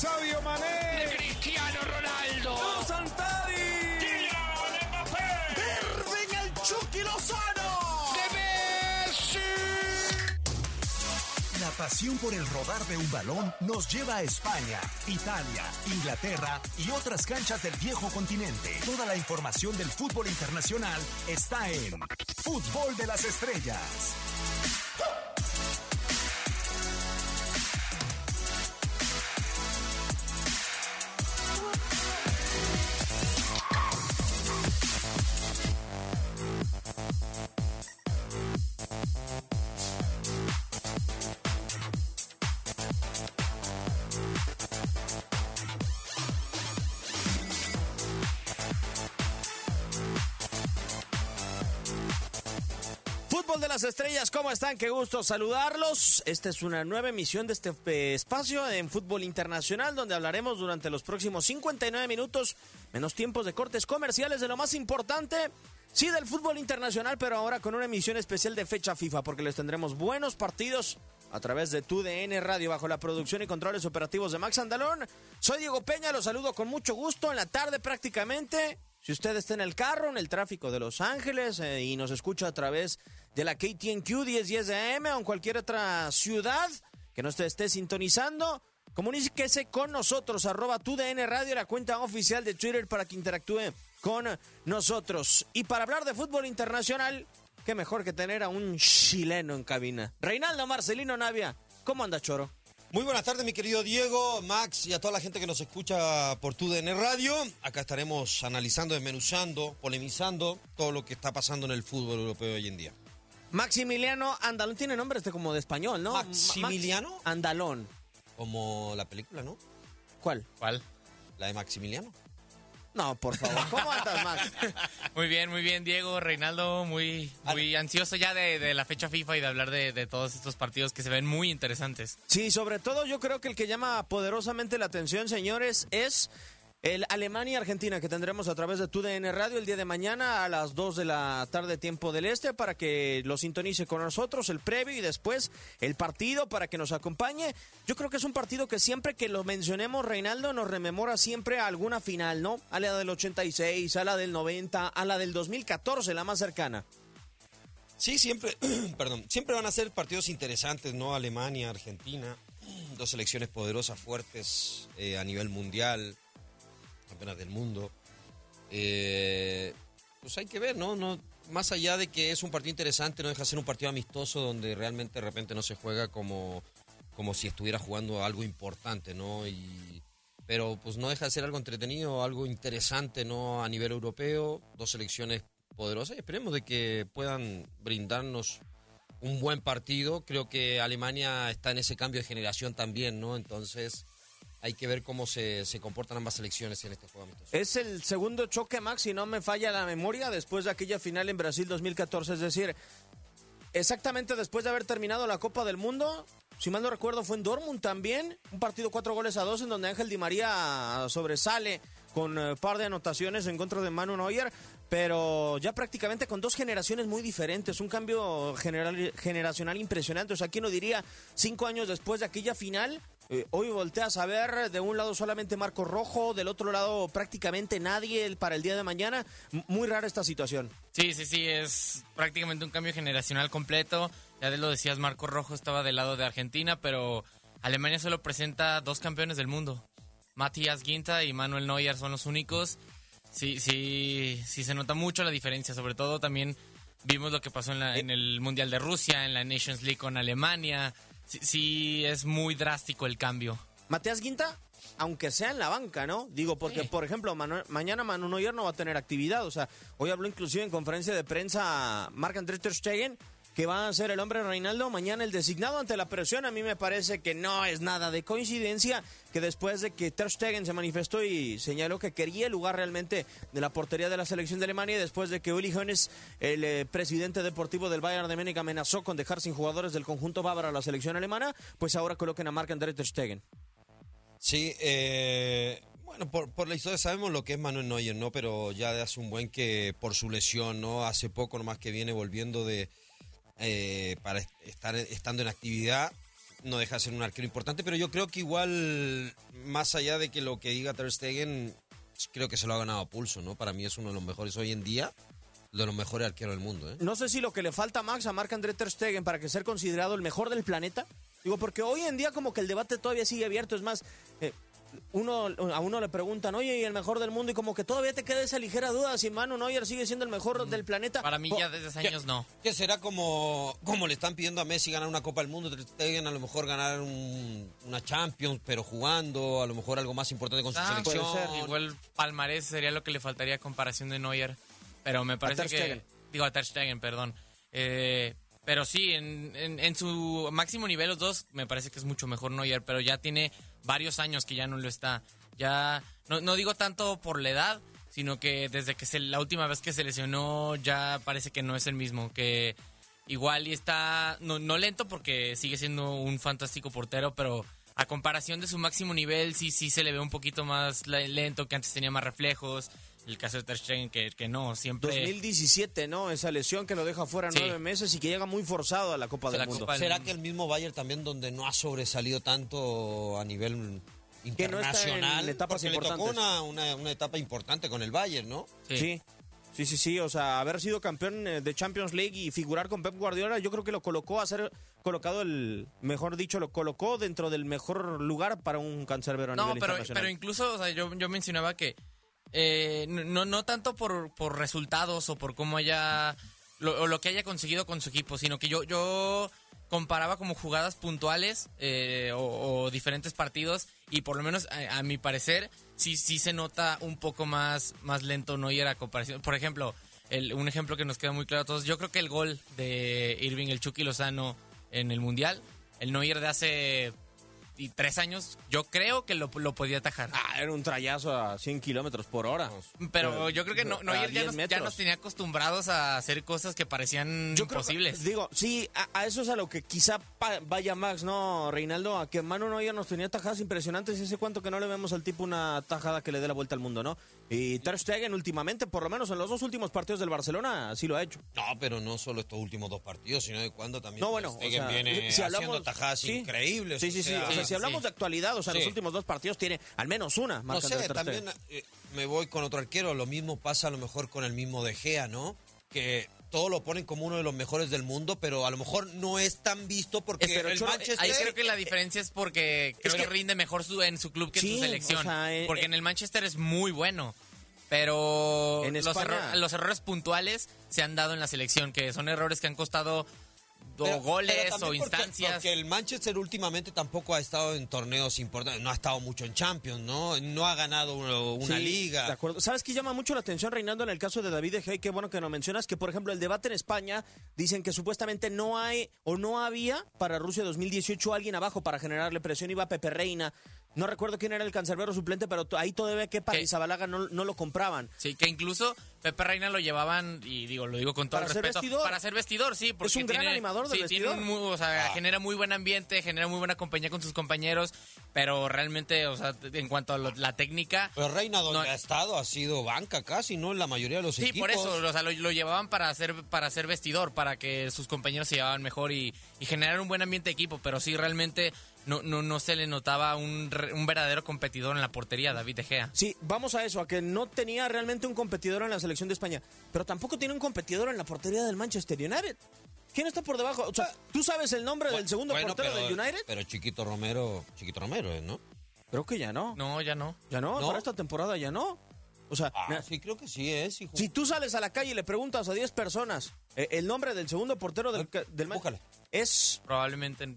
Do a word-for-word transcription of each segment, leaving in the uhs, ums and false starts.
Sabio Mané, de Cristiano Ronaldo, de Santari, Kylian Mbappé, de Irving el Chucky Lozano, de Messi. La pasión por el rodar de un balón nos lleva a España, Italia, Inglaterra y otras canchas del viejo continente. Toda la información del fútbol internacional está en Fútbol de las Estrellas. De las Estrellas, ¿cómo están? Qué gusto saludarlos. Esta es una nueva emisión de este espacio en Fútbol Internacional, donde hablaremos durante los próximos cincuenta y nueve minutos, menos tiempos de cortes comerciales, de lo más importante, sí, del fútbol internacional, pero ahora con una emisión especial de fecha FIFA, porque les tendremos buenos partidos a través de T U D N Radio, bajo la producción y controles operativos de Max Andalón. Soy Diego Peña, los saludo con mucho gusto en la tarde prácticamente. Si usted está en el carro, en el tráfico de Los Ángeles eh, y nos escucha a través de la K T N Q diez diez A M o en cualquier otra ciudad que nos esté sintonizando, comuníquese con nosotros, arroba T U D N Radio, la cuenta oficial de Twitter, para que interactúe con nosotros. Y para hablar de fútbol internacional, qué mejor que tener a un chileno en cabina. Reinaldo Marcelino Navia, ¿cómo anda, Choro? Muy buenas tardes, mi querido Diego, Max y a toda la gente que nos escucha por T U D N Radio. Acá estaremos analizando, desmenuzando, polemizando todo lo que está pasando en el fútbol europeo hoy en día. Maximiliano Andalón, tiene nombre este como de español, ¿no? ¿Maximiliano? Max Andalón. Como la película, ¿no? ¿Cuál? ¿Cuál? La de Maximiliano. No, por favor. ¿Cómo andas, Max? Muy bien, muy bien, Diego, Reinaldo. Muy muy ansioso ya de, de la fecha FIFA y de hablar de, de todos estos partidos que se ven muy interesantes. Sí, sobre todo yo creo que el que llama poderosamente la atención, señores, es el Alemania-Argentina, que tendremos a través de T U D N Radio el día de mañana a las dos de la tarde, tiempo del este, para que lo sintonice con nosotros, el previo y después el partido, para que nos acompañe. Yo creo que es un partido que siempre que lo mencionemos, Reinaldo, nos rememora siempre a alguna final, ¿no? A la del ochenta y seis, a la del noventa, a la del dos mil catorce, la más cercana. Sí, siempre, perdón, siempre van a ser partidos interesantes, ¿no? Alemania, Argentina, dos selecciones poderosas, fuertes eh, a nivel mundial, campeonas del mundo. Eh, pues hay que ver, ¿no? no Más allá de que es un partido interesante, no deja de ser un partido amistoso donde realmente de repente no se juega como, como si estuviera jugando algo importante, ¿no? Y, pero pues no deja de ser algo entretenido, algo interesante, ¿no? A nivel europeo, dos selecciones poderosas. Y esperemos de que puedan brindarnos un buen partido. Creo que Alemania está en ese cambio de generación también, ¿no? Entonces hay que ver cómo se, se comportan ambas selecciones en este juego amistoso. Es el segundo choque, Max, si no me falla la memoria, después de aquella final en Brasil dos mil catorce. Es decir, exactamente después de haber terminado la Copa del Mundo, si mal no recuerdo, fue en Dortmund también. Un partido cuatro goles a dos en donde Ángel Di María sobresale con un par de anotaciones en contra de Manuel Neuer. Pero ya prácticamente con dos generaciones muy diferentes, un cambio general, generacional impresionante. O sea, ¿quién lo diría? Cinco años después de aquella final, eh, hoy volteas a ver de un lado solamente Marcos Rojo, del otro lado prácticamente nadie para el día de mañana. M- muy rara esta situación. Sí, sí, sí, es prácticamente un cambio generacional completo. Ya lo decías, Marcos Rojo estaba del lado de Argentina, pero Alemania solo presenta dos campeones del mundo. Matthias Ginter y Manuel Neuer son los únicos. Sí, sí, sí se nota mucho la diferencia, sobre todo también vimos lo que pasó en, la, en el Mundial de Rusia, en la Nations League con Alemania. Sí, sí es muy drástico el cambio. Matthias Ginter, aunque sea en la banca, ¿no? Digo, porque, sí. por ejemplo, Manu, mañana Manuel Neuer no va a tener actividad. O sea, hoy habló inclusive en conferencia de prensa Marc-André ter Stegen, que va a ser el hombre, Reinaldo, mañana el designado ante la presión. A mí me parece que no es nada de coincidencia que después de que ter Stegen se manifestó y señaló que quería el lugar realmente de la portería de la selección de Alemania, y después de que Uli Hoeneß, el eh, presidente deportivo del Bayern de Múnich, amenazó con dejar sin jugadores del conjunto bávaro a la selección alemana, pues ahora coloquen a Marc-André ter Stegen. Sí, eh... Bueno, por, por la historia sabemos lo que es Manuel Neuer, ¿no? Pero ya de hace un buen que por su lesión, ¿no? Hace poco nomás que viene volviendo de... Eh, para estar estando en actividad, no deja de ser un arquero importante, pero yo creo que igual, más allá de que lo que diga Ter Stegen, creo que se lo ha ganado a pulso, ¿no? Para mí es uno de los mejores hoy en día, de los mejores arqueros del mundo, ¿eh? No sé si lo que le falta, Max, a Marc-André ter Stegen para que sea considerado el mejor del planeta. Digo, porque hoy en día como que el debate todavía sigue abierto. Es más, eh, uno, a uno le preguntan, oye, ¿y el mejor del mundo? Y como que todavía te queda esa ligera duda si Manu Neuer sigue siendo el mejor mm. del planeta. Para mí ya desde hace años no. ¿Qué será como, como le están pidiendo a Messi ganar una Copa del Mundo? Ter Stegen a lo mejor ganar un, una Champions, pero jugando, a lo mejor algo más importante con ah, su selección. Puede ser. Igual palmarés sería lo que le faltaría a comparación de Neuer. Pero me parece que... Digo, a Ter Stegen, perdón. Eh... Pero sí, en, en, en su máximo nivel los dos, me parece que es mucho mejor Neuer, pero ya tiene varios años que ya no lo está. Ya no, no digo tanto por la edad, sino que desde que se, la última vez que se lesionó ya parece que no es el mismo, que igual y está no, no lento porque sigue siendo un fantástico portero, pero a comparación de su máximo nivel sí sí se le ve un poquito más lento, que antes tenía más reflejos. El caso de Ter Stegen, que, que no, siempre... dos mil diecisiete, ¿no? Esa lesión que lo deja fuera sí. nueve meses y que llega muy forzado a la Copa del la Mundo. Copa del... ¿Será que el mismo Bayern también, donde no ha sobresalido tanto a nivel internacional? No, porque le tocó una, una, una etapa importante con el Bayern, ¿no? Sí. sí. Sí, sí, sí. O sea, haber sido campeón de Champions League y figurar con Pep Guardiola, yo creo que lo colocó a ser colocado el... Mejor dicho, lo colocó dentro del mejor lugar para un cancerbero a no, nivel pero, internacional. No, pero incluso, o sea, yo, yo mencionaba que Eh, no, no tanto por, por resultados o por cómo haya lo, o lo que haya conseguido con su equipo, sino que yo, yo comparaba como jugadas puntuales eh, o, o diferentes partidos, y por lo menos a, a mi parecer sí, sí se nota un poco más, más lento Neuer a comparación. Por ejemplo, el, un ejemplo que nos queda muy claro a todos, yo creo que el gol de Irving el Chucky Lozano en el Mundial, el Neuer de hace... y tres años, yo creo que lo, lo podía atajar. Ah, era un trayazo a cien kilómetros por hora. Pero yo creo que no, no ya, nos, ya nos tenía acostumbrados a hacer cosas que parecían yo imposibles. Que, digo, sí, a, a eso es a lo que quizá pa, vaya Max, ¿no, Reinaldo? A que Manu Neuer nos tenía tajadas impresionantes y hace cuánto que no le vemos al tipo una tajada que le dé la vuelta al mundo, ¿no? Y Ter Stegen últimamente, por lo menos en los dos últimos partidos del Barcelona, sí lo ha hecho. No, pero no solo estos últimos dos partidos, sino de cuando también no, bueno, Ter Stegen o sea, viene si hablamos, haciendo tajadas sí, increíbles. Sí, sí, sí. O sea, sí, o sea, si hablamos sí. de actualidad, o sea, sí. los últimos dos partidos tiene al menos una. No sé, también eh, me voy con otro arquero. Lo mismo pasa a lo mejor con el mismo De Gea, ¿no? Que todos lo ponen como uno de los mejores del mundo, pero a lo mejor no es tan visto porque es, el Cholo, Manchester... Ahí creo que la diferencia es porque creo es que... que rinde mejor su, en su club que sí, en su selección. O sea, eh, porque en el Manchester es muy bueno, pero en España... los, erro- los errores puntuales se han dado en la selección, que son errores que han costado... o pero, goles pero o instancias. Porque, porque el Manchester últimamente tampoco ha estado en torneos importantes, no ha estado mucho en Champions, no no ha ganado una sí, liga. De acuerdo. ¿Sabes qué llama mucho la atención, Reinaldo, en el caso de David De Gea? Qué bueno que nos mencionas que, por ejemplo, el debate en España, dicen que supuestamente no hay o no había para Rusia dos mil dieciocho alguien abajo para generarle presión. Iba Pepe Reina, no recuerdo quién era el cancerbero suplente, pero ahí todavía que para Izabalaga no, no lo compraban. Sí, que incluso Pepe Reina lo llevaban, y digo lo digo con todo el respeto, vestidor. Para ser vestidor, sí. Porque es un tiene, gran animador del sí, vestidor. Tiene un, o sea, ah. genera muy buen ambiente, genera muy buena compañía con sus compañeros, pero realmente, o sea, en cuanto a lo, la técnica... Pero Reina, donde no, ha estado, ha sido banca casi, ¿no? En la mayoría de los sí, equipos. Sí, por eso, o sea, lo, lo llevaban para ser, para ser vestidor, para que sus compañeros se llevaban mejor y, y generar un buen ambiente de equipo, pero sí, realmente... No, no, no se le notaba un, un verdadero competidor en la portería, David De Gea. Sí, vamos a eso, a que no tenía realmente un competidor en la selección de España, pero tampoco tiene un competidor en la portería del Manchester United. ¿Quién está por debajo? O sea, ¿tú sabes el nombre bueno, del segundo bueno, portero pero, del United? Pero Chiquito Romero, Chiquito Romero, ¿no? Creo que ya no. No, ya no. ¿Ya no? ¿No? Para esta temporada ya no. O sea, ah, na- sí, creo que sí es. Hijo. Si tú sales a la calle y le preguntas a diez personas eh, el nombre del segundo portero del, no, del Manchester es... Probablemente... En...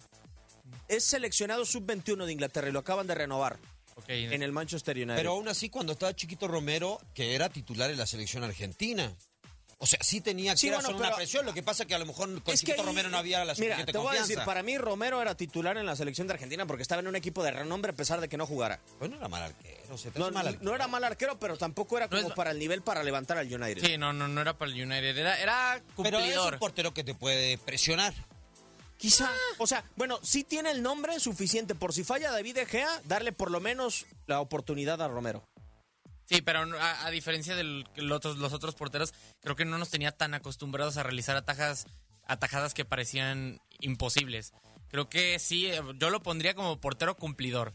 Es seleccionado sub veintiuno de Inglaterra y lo acaban de renovar okay, en el Manchester United. Pero aún así, cuando estaba Chiquito Romero, que era titular en la selección argentina, o sea, sí tenía que sí, bueno, una presión. Lo que pasa que a lo mejor con Chiquito ahí, Romero no había la suficiente mira, te confianza. Voy a decir, para mí Romero era titular en la selección de Argentina porque estaba en un equipo de renombre a pesar de que no jugara. Pues no era mal arquero. O sea, no, mal arquero. No era mal arquero, pero tampoco era como no es... para el nivel para levantar al United. Sí, no, no, no era para el United. Era, era cumplidor. Pero es un portero que te puede presionar. Quizá, o sea, bueno, sí tiene el nombre suficiente por si falla David De Gea, darle por lo menos la oportunidad a Romero. Sí, pero a, a diferencia de otros, los otros porteros, creo que no nos tenía tan acostumbrados a realizar atajas, atajadas que parecían imposibles. Creo que sí, yo lo pondría como portero cumplidor,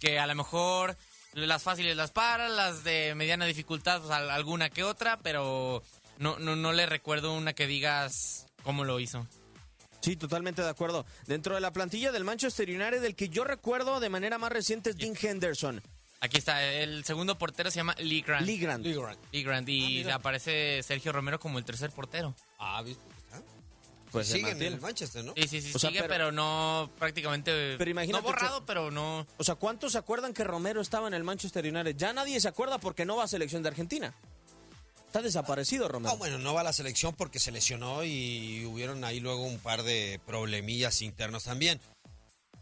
que a lo mejor las fáciles las para, las de mediana dificultad, pues, alguna que otra, pero no, no, no le recuerdo una que digas cómo lo hizo. Sí, totalmente de acuerdo. Dentro de la plantilla del Manchester United, el que yo recuerdo de manera más reciente es Dean sí. Henderson. Aquí está, el segundo portero se llama Lee Grant. Lee Grant. Lee Grant. Lee Grant. Y ah, aparece Sergio Romero como el tercer portero. Ah, ¿viste? ¿Ah? Pues sigue en el Manchester, ¿no? Sí, sí, sí, o sea, sigue, pero, pero no prácticamente... Pero imagínate, no borrado, que, pero no... O sea, ¿cuántos se acuerdan que Romero estaba en el Manchester United? Ya nadie se acuerda porque no va a selección de Argentina. Está desaparecido Romero. No, bueno, no va a la selección porque se lesionó y hubieron ahí luego un par de problemillas internos también.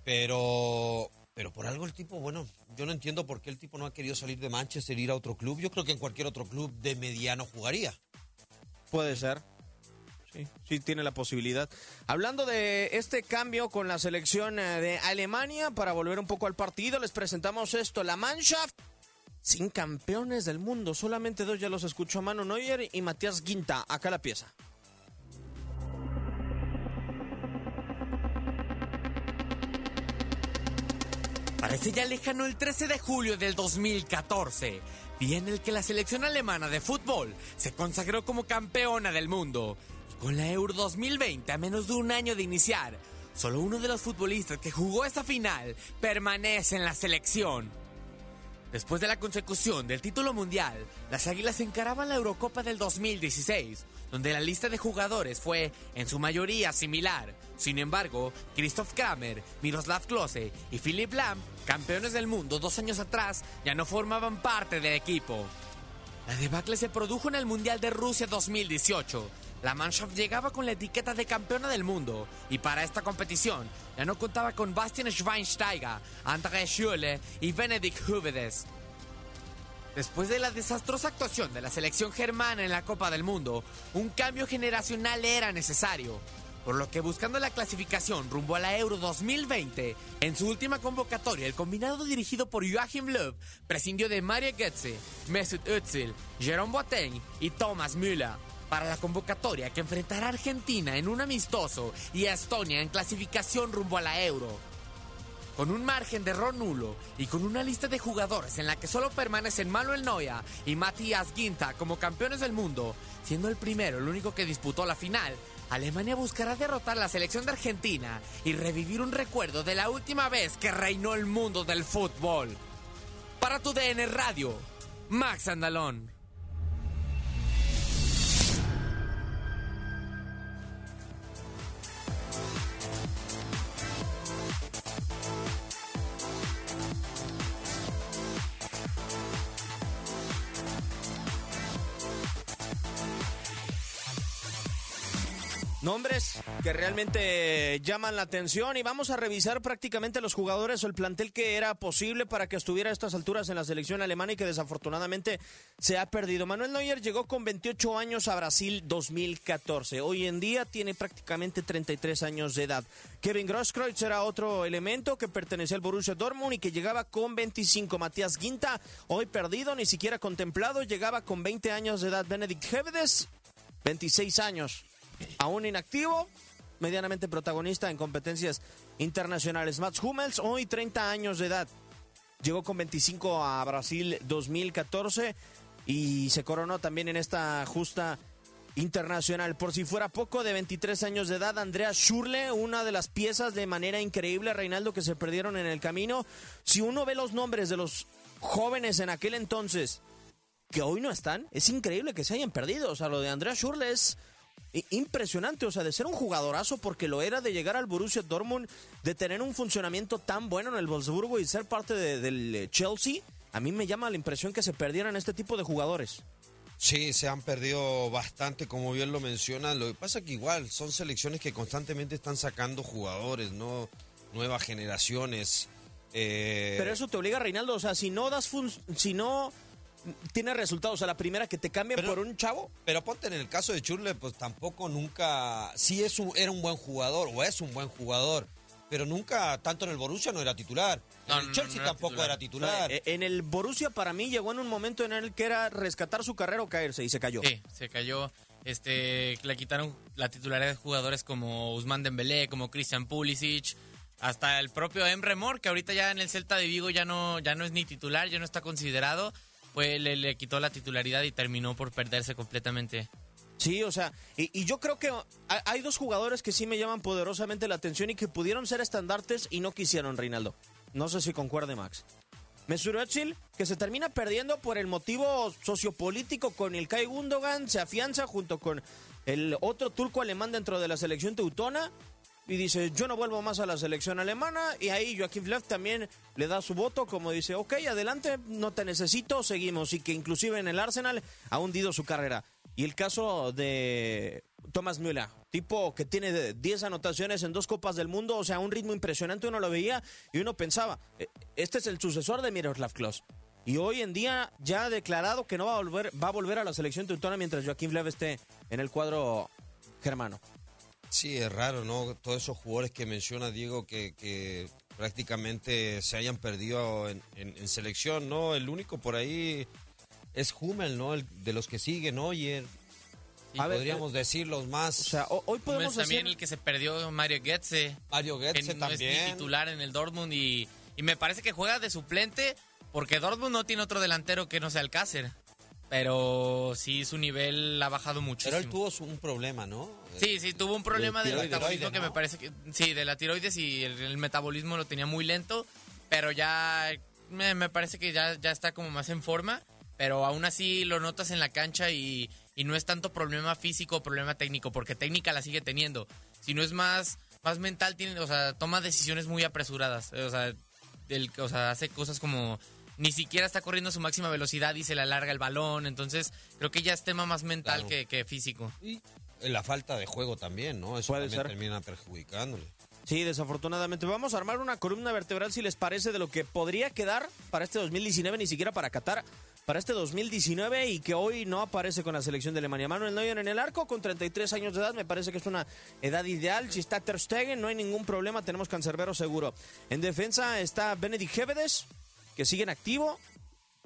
Pero... Pero por algo el tipo, bueno, yo no entiendo por qué el tipo no ha querido salir de Manchester, ir a otro club. Yo creo que en cualquier otro club de mediano jugaría. Puede ser. Sí, sí tiene la posibilidad. Hablando de este cambio con la selección de Alemania, para volver un poco al partido, les presentamos esto. La Mannschaft sin campeones del mundo. Solamente dos, ya los escuchó, Manuel Neuer y Matthias Ginter. Acá la pieza. Parece ya lejano el trece de julio del dos mil catorce, día en el que la selección alemana de fútbol se consagró como campeona del mundo. Y con la Euro dos mil veinte a menos de un año de iniciar, solo uno de los futbolistas que jugó esta final permanece en la selección. Después de la consecución del título mundial, las Águilas encaraban la Eurocopa del dos mil dieciséis, donde la lista de jugadores fue, en su mayoría, similar. Sin embargo, Christoph Kramer, Miroslav Klose y Philipp Lahm, campeones del mundo dos años atrás, ya no formaban parte del equipo. La debacle se produjo en el Mundial de Rusia dos mil dieciocho. La Mannschaft llegaba con la etiqueta de campeona del mundo y para esta competición ya no contaba con Bastian Schweinsteiger, André Schürrle y Benedikt Höwedes. Después de la desastrosa actuación de la selección germana en la Copa del Mundo, un cambio generacional era necesario. Por lo que buscando la clasificación rumbo a la Euro dos mil veinte, en su última convocatoria el combinado dirigido por Joachim Löw prescindió de Mario Götze, Mesut Özil, Jerome Boateng y Thomas Müller para la convocatoria que enfrentará a Argentina en un amistoso y a Estonia en clasificación rumbo a la Euro. Con un margen de error nulo y con una lista de jugadores en la que solo permanecen Manuel Neuer y Matthias Ginter como campeones del mundo, siendo el primero el único que disputó la final, Alemania buscará derrotar la selección de Argentina y revivir un recuerdo de la última vez que reinó el mundo del fútbol. Para T U D N Radio, Max Andalón. Nombres que realmente llaman la atención y vamos a revisar prácticamente los jugadores o el plantel que era posible para que estuviera a estas alturas en la selección alemana y que desafortunadamente se ha perdido. Manuel Neuer llegó con veintiocho años a Brasil dos mil catorce. Hoy en día tiene prácticamente treinta y tres años de edad. Kevin Grosskreutz era otro elemento que pertenecía al Borussia Dortmund y que llegaba con veinticinco. Matthias Ginter, hoy perdido, ni siquiera contemplado, llegaba con veinte años de edad. Benedikt Höwedes, veintiséis años. Aún inactivo, medianamente protagonista en competencias internacionales. Mats Hummels, hoy treinta años de edad. Llegó con veinticinco a Brasil dos mil catorce y se coronó también en esta justa internacional. Por si fuera poco, de veintitrés años de edad, Andrea Schürrle, una de las piezas de manera increíble, Reinaldo, que se perdieron en el camino. Si uno ve los nombres de los jóvenes en aquel entonces que hoy no están, es increíble que se hayan perdido. O sea, lo de Andrea Schürrle es... impresionante, o sea, de ser un jugadorazo porque lo era, de llegar al Borussia Dortmund, de tener un funcionamiento tan bueno en el Wolfsburgo y ser parte de, del Chelsea. A mí me llama la impresión que se perdieran este tipo de jugadores. Sí, se han perdido bastante, como bien lo mencionan. Lo que pasa es que igual son selecciones que constantemente están sacando jugadores, ¿no? Nuevas generaciones. Eh... Pero eso te obliga, Reinaldo, o sea, si no das... Fun- si no... tiene resultados a la primera que te cambien pero, por un chavo. Pero ponte en el caso de Schürrle, pues tampoco nunca... Sí es un, era un buen jugador, o es un buen jugador, pero nunca, tanto en el Borussia no era titular. No, en el Chelsea no era tampoco titular. era titular. No, en el Borussia para mí llegó en un momento en el que era rescatar su carrera o caerse, y se cayó. Sí, se cayó. Este, le quitaron la titularidad de jugadores como Ousmane Dembélé, como Christian Pulisic, Hasta el propio Emre Mor, que ahorita ya en el Celta de Vigo ya no, ya no es ni titular, ya no está considerado, pues le, le quitó la titularidad y terminó por perderse completamente. Sí, o sea, y, y yo creo que hay dos jugadores que sí me llaman poderosamente la atención y que pudieron ser estandartes y no quisieron, Reinaldo. No sé si concuerde, Max. Mesut Özil, que se termina perdiendo por el motivo sociopolítico con el Kai Gundogan, se afianza junto con el otro turco alemán dentro de la selección teutona y dice, yo no vuelvo más a la selección alemana, y ahí Joachim Löw también le da su voto, como dice, ok, adelante, no te necesito, seguimos, y que inclusive en el Arsenal ha hundido su carrera. Y el caso de Thomas Müller, tipo que tiene diez anotaciones en dos Copas del Mundo, o sea, un ritmo impresionante, uno lo veía y uno pensaba, este es el sucesor de Miroslav Klose. Y hoy en día ya ha declarado que no va a volver, va a volver a la selección teutona mientras Joachim Löw esté en el cuadro germano. Sí, es raro, ¿no? Todos esos jugadores que menciona Diego que, que prácticamente se hayan perdido en, en, en selección, ¿no? El único por ahí es Hummel, ¿no? El de los que siguen, Neuer. Y a podríamos ver, decir los más. O sea, hoy podemos Hummel también hacer... el que se perdió, Mario Götze. Mario Götze también. Que no es ni titular en el Dortmund y, y me parece que juega de suplente porque Dortmund no tiene otro delantero que no sea Alcácer. Pero sí, su nivel ha bajado muchísimo. Pero él tuvo un problema, ¿no? Sí, sí, tuvo un problema del metabolismo, ¿no? Que me parece que... Sí, de la tiroides y el, el metabolismo lo tenía muy lento. Pero ya... Me, me parece que ya, ya está como más en forma. Pero aún así lo notas en la cancha y, y no es tanto problema físico o problema técnico, porque técnica la sigue teniendo. Si no es más, más mental, tiene, o sea, toma decisiones muy apresuradas. O sea, del, o sea, hace cosas como... Ni siquiera está corriendo a su máxima velocidad y se le alarga el balón. Entonces, creo que ya es tema más mental, claro, que, que físico. Y la falta de juego también, ¿no? Eso también ser? termina perjudicándole. Sí, desafortunadamente. Vamos a armar una columna vertebral, si les parece, de lo que podría quedar para este dos mil diecinueve, ni siquiera para Qatar, para este dos mil diecinueve, y que hoy no aparece con la selección de Alemania. Manuel Neuer en el arco, con treinta y tres años de edad, me parece que es una edad ideal. Si está Ter Stegen, no hay ningún problema, tenemos cancerbero seguro. En defensa está Benedikt Höwedes, que sigue en activo.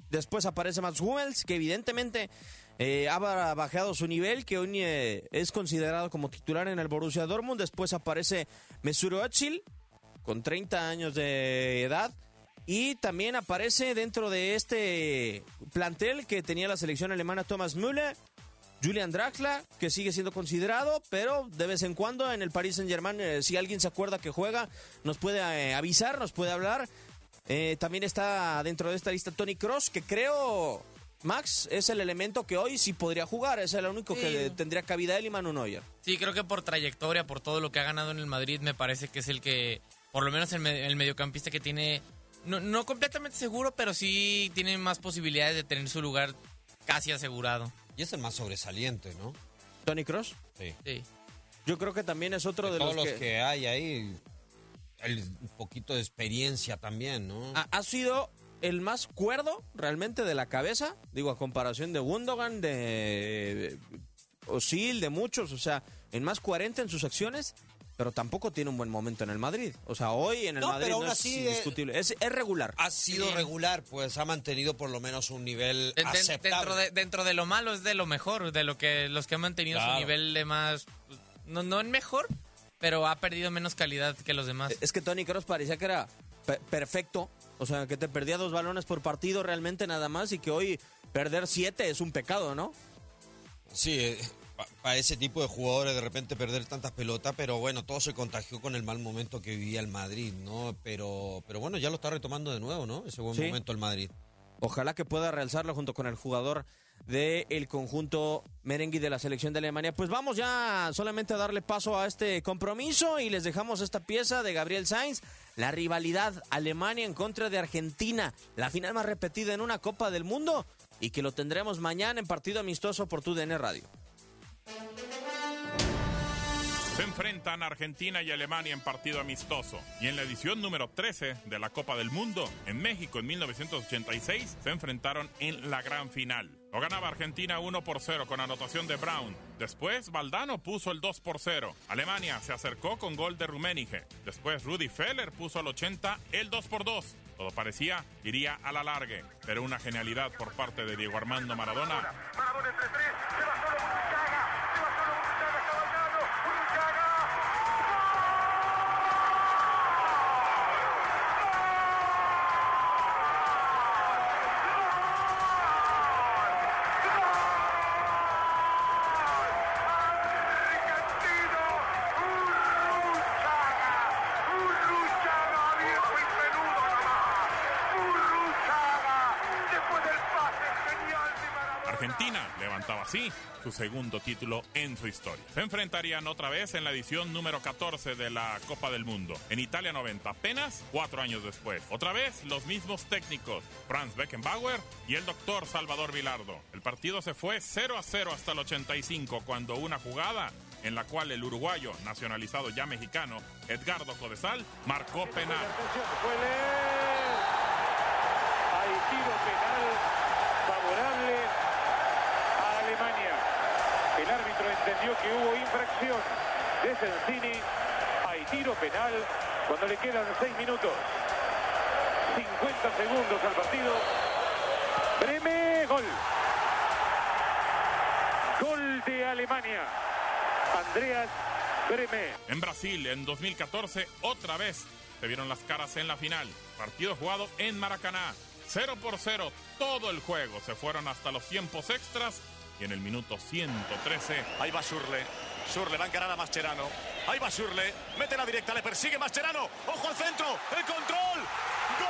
Después aparece Mats Hummels, que evidentemente eh, ha bajado su nivel, que hoy eh, es considerado como titular en el Borussia Dortmund. Después aparece Mesut Özil, con treinta años de edad. Y también aparece dentro de este plantel que tenía la selección alemana Thomas Müller, Julian Draxler, que sigue siendo considerado, pero de vez en cuando en el Paris Saint-Germain, eh, si alguien se acuerda que juega, nos puede eh, avisar, nos puede hablar. Eh, también está dentro de esta lista Toni Kroos, que creo, Max, es el elemento que hoy sí podría jugar. Es el único sí. que tendría cabida él y Manuel Neuer. Sí, creo que por trayectoria, por todo lo que ha ganado en el Madrid, me parece que es el que, por lo menos el, me- el mediocampista que tiene, no, no completamente seguro, pero sí tiene más posibilidades de tener su lugar casi asegurado. Y es el más sobresaliente, ¿no? ¿Toni Kroos? Sí. sí. Yo creo que también es otro de, de todos los que... los que hay ahí... El, un poquito de experiencia también, ¿no? Ha, ha sido el más cuerdo realmente de la cabeza, digo, a comparación de Gundogan, de Özil, de muchos, o sea, en más cuarenta en sus acciones, pero tampoco tiene un buen momento en el Madrid. O sea, hoy en el no, Madrid pero aún no así es indiscutible, es, es regular. Ha sido sí. regular, pues ha mantenido por lo menos un nivel de, aceptable. Dentro de, dentro de lo malo es de lo mejor, de lo que los que han mantenido claro. su nivel de más, no, no en mejor, pero ha perdido menos calidad que los demás. Es que Toni Kroos parecía que era pe- perfecto. O sea, que te perdía dos balones por partido realmente nada más. Y que hoy perder siete es un pecado, ¿no? Sí, para ese tipo de jugadores de repente perder tantas pelotas. Pero bueno, todo se contagió con el mal momento que vivía el Madrid, ¿no? Pero, pero bueno, ya lo está retomando de nuevo, ¿no? Ese buen sí. momento el Madrid. Ojalá que pueda realzarlo junto con el jugador del conjunto merengue de la selección de Alemania. Pues vamos ya solamente a darle paso a este compromiso y les dejamos esta pieza de Gabriel Sainz, la rivalidad Alemania en contra de Argentina, la final más repetida en una Copa del Mundo y que lo tendremos mañana en partido amistoso por T U D N Radio. Se enfrentan Argentina y Alemania en partido amistoso. Y en la edición número trece de la Copa del Mundo, en México en mil novecientos ochenta y seis, se enfrentaron en la gran final. Lo ganaba Argentina uno por cero con anotación de Brown. Después, Valdano puso el dos por cero. Alemania se acercó con gol de Rummenigge. Después, Rudi Feller puso al ochenta el dos por dos. Todo parecía iría a la largue, pero una genialidad por parte de Diego Armando Maradona. Maradona entre tres, se va solo Burruchaga. Caballero, Burruchaga. Argentina levantaba así su segundo título en su historia. Se enfrentarían otra vez en la edición número catorce de la Copa del Mundo, en Italia noventa, apenas cuatro años después. Otra vez los mismos técnicos, Franz Beckenbauer y el doctor Salvador Bilardo. El partido se fue cero a cero hasta el ochenta y cinco, cuando una jugada en la cual el uruguayo, nacionalizado ya mexicano, Edgardo Codesal, marcó penal. Hay tiro penal favorable a Alemania. El árbitro entendió que hubo infracción de Sensini. Hay tiro penal cuando le quedan seis minutos. cincuenta segundos al partido. Breme, gol. Gol de Alemania. Andreas Breme. En Brasil, en dos mil catorce, otra vez se vieron las caras en la final. Partido jugado en Maracaná. cero por cero todo el juego. Se fueron hasta los tiempos extras. Y en el minuto ciento trece... Ahí va Schürrle. Schürrle va a encarar a Mascherano. Ahí va Schürrle. Mete la directa. Le persigue Mascherano. ¡Ojo al centro! ¡El control! ¡Gol!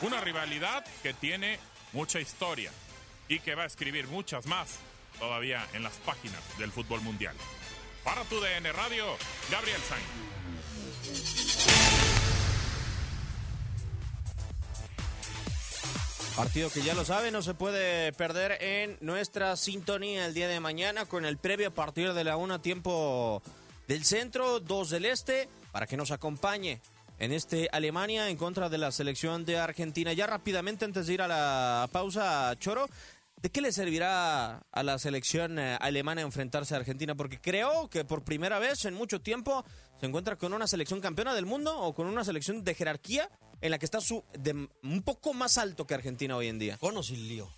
Una rivalidad que tiene mucha historia y que va a escribir muchas más todavía en las páginas del fútbol mundial. Para T U D N Radio, Gabriel Sainz. Partido que ya lo sabe, no se puede perder en nuestra sintonía el día de mañana con el previo a partir de la una, tiempo del centro, dos del este, para que nos acompañe en este Alemania en contra de la selección de Argentina. Ya rápidamente, antes de ir a la pausa, Choro, ¿de qué le servirá a la selección alemana enfrentarse a Argentina? Porque creo que por primera vez en mucho tiempo se encuentra con una selección campeona del mundo o con una selección de jerarquía en la que está su, de, un poco más alto que Argentina hoy en día. ¿Con o sin lío?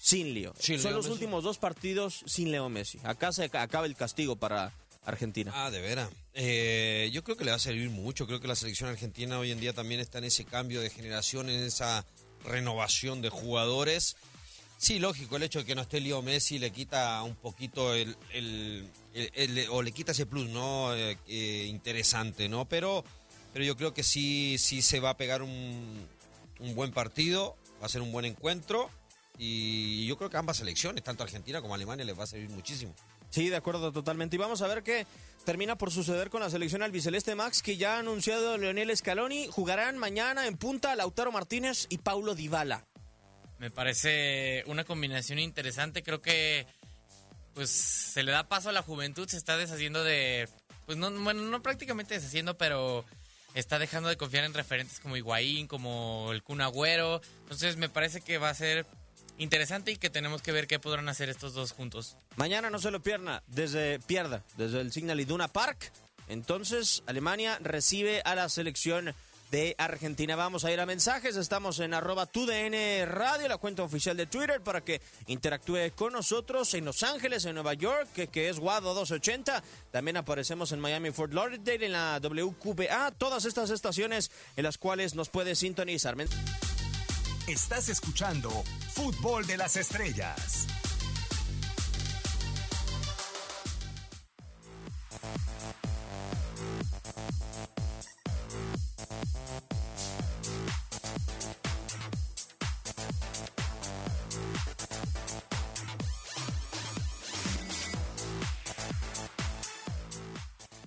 Sin lío. Sin Son Leo los Messi. Últimos dos partidos sin Leo Messi. Acá se acaba el castigo para Argentina. Ah, de veras. Eh, yo creo que le va a servir mucho. Creo que la selección argentina hoy en día también está en ese cambio de generación, en esa renovación de jugadores. Sí, lógico, el hecho de que no esté Leo Messi le quita un poquito el... el, el, el o le quita ese plus, ¿no? Eh, eh, interesante, ¿no? Pero, pero yo creo que sí, sí se va a pegar un, un buen partido, va a ser un buen encuentro. Y yo creo que ambas selecciones, tanto Argentina como Alemania, les va a servir muchísimo. Sí, de acuerdo, totalmente. Y vamos a ver qué termina por suceder con la selección albiceleste, Max, que ya ha anunciado Lionel Scaloni. Jugarán mañana en punta Lautaro Martínez y Paulo Dybala. Me parece una combinación interesante. Creo que pues se le da paso a la juventud. Se está deshaciendo de... pues no, bueno, no prácticamente deshaciendo, pero está dejando de confiar en referentes como Higuaín, como el Kun Agüero. Entonces me parece que va a ser interesante y que tenemos que ver qué podrán hacer estos dos juntos. Mañana no se lo pierda, desde, pierda, desde el Signal Iduna Park. Entonces, Alemania recibe a la selección de Argentina. Vamos a ir a mensajes. Estamos en arroba T U D N Radio, la cuenta oficial de Twitter, para que interactúe con nosotros en Los Ángeles, en Nueva York, que, que es Guado dos ochenta. También aparecemos en Miami, Fort Lauderdale, en la W Q B A. Todas estas estaciones en las cuales nos puede sintonizar. Estás escuchando Fútbol de las Estrellas.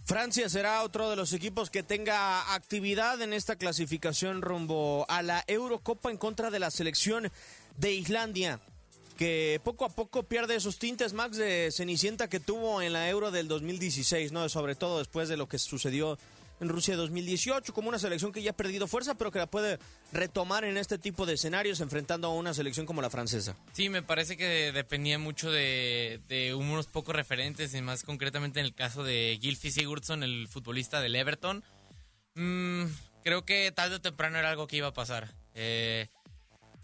Francia será otro de los equipos que tenga actividad en esta clasificación rumbo a la Eurocopa en contra de la selección de Islandia, que poco a poco pierde esos tintes, Max, de cenicienta que tuvo en la Euro del dos mil dieciséis, ¿no? Sobre todo después de lo que sucedió en Rusia dos mil dieciocho, como una selección que ya ha perdido fuerza, pero que la puede retomar en este tipo de escenarios, enfrentando a una selección como la francesa. Sí, me parece que dependía mucho de, de unos pocos referentes, y más concretamente en el caso de Gylfi Sigurdsson, el futbolista del Everton. Mm, creo que tarde o temprano era algo que iba a pasar. Eh,